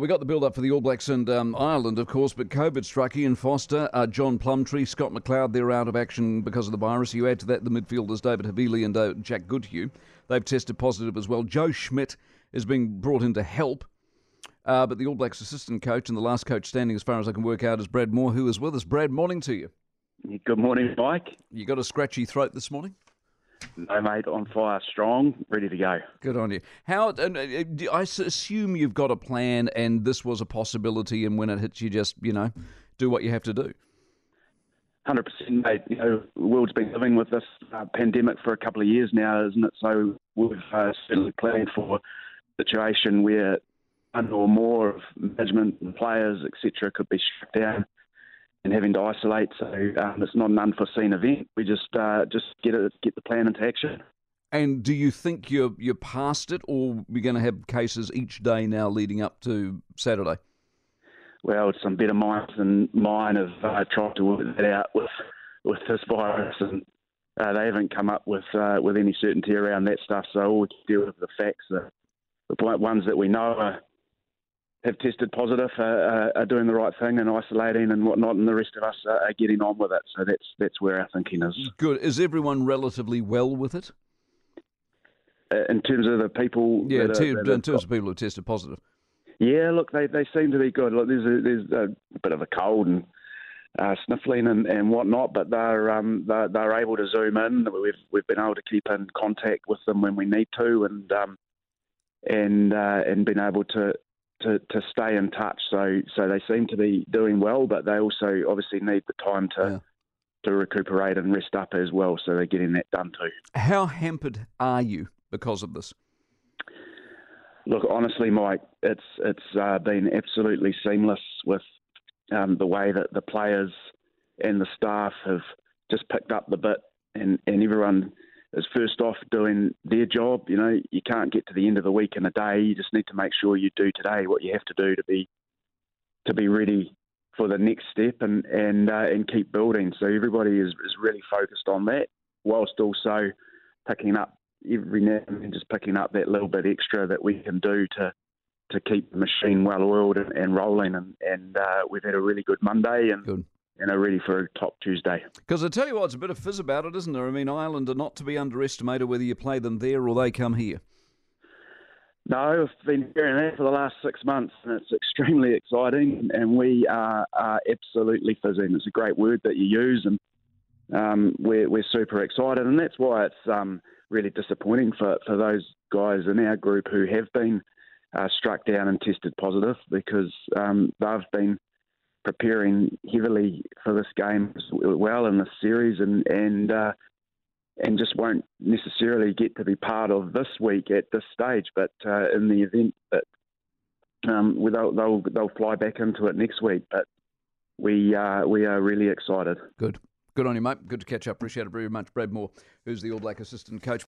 We got the build-up for the All Blacks and Ireland, of course, but COVID struck. Ian Foster, John Plumtree, Scott McLeod, they're out of action because of the virus. You add to that the midfielders David Havili and Jack Goodhue. They've tested positive as well. Joe Schmidt is being brought in to help. But the All Blacks assistant coach and the last coach standing, as far as I can work out, is Brad Moore, who is with us. Brad, morning to you. Good morning, Mike. You got a scratchy throat this morning? No, mate, on fire, strong, ready to go. Good on you. How? I assume you've got a plan, and this was a possibility, and when it hits you, just, you know, do what you have to do. 100%, mate. You know, the world's been living with this pandemic for a couple of years now, isn't it? So we've certainly planned for a situation where one or more of management and players, etc., could be shut down and having to isolate, so it's not an unforeseen event. We just get the plan into action. And do you think you're past it, or we're going to have cases each day now leading up to Saturday? Well, some better minds than mine have tried to work that out with this virus, and they haven't come up with any certainty around that stuff. So all we can deal with the facts, the ones that we know have tested positive, are doing the right thing and isolating and whatnot, and the rest of us are getting on with it. So that's where our thinking is. Good. Is everyone relatively well with it? In terms of the people? Yeah, in terms of people who tested positive. Yeah, look, they seem to be good. Look, there's a bit of a cold and sniffling and whatnot, but they're able to Zoom in. We've been able to keep in contact with them when we need to, and been able to stay in touch, so they seem to be doing well, but they also obviously need the time to recuperate and rest up as well, so they're getting that done too. How hampered are you because of this? Look, honestly, Mike, it's been absolutely seamless with the way that the players and the staff have just picked up the bit, and everyone is first off doing their job. You know, you can't get to the end of the week in a day. You just need to make sure you do today what you have to do to be ready for the next step and keep building. So everybody is really focused on that, whilst also picking up every now and then, just picking up that little bit extra that we can do to keep the machine well oiled and rolling. And we've had a really good Monday and. Good. And are ready for a top Tuesday. Because I tell you what, it's a bit of fizz about it, isn't there? I mean, Ireland are not to be underestimated whether you play them there or they come here. No, I've been hearing that for the last 6 months, and it's extremely exciting, and we are absolutely fizzing. It's a great word that you use, and we're super excited, and that's why it's really disappointing for those guys in our group who have been struck down and tested positive, because they've been preparing heavily for this game as well in this series, and just won't necessarily get to be part of this week at this stage. But in the event that they'll fly back into it next week. But we are really excited. Good on you, mate. Good to catch up. Appreciate it very much, Brad Moore, who's the All Black assistant coach.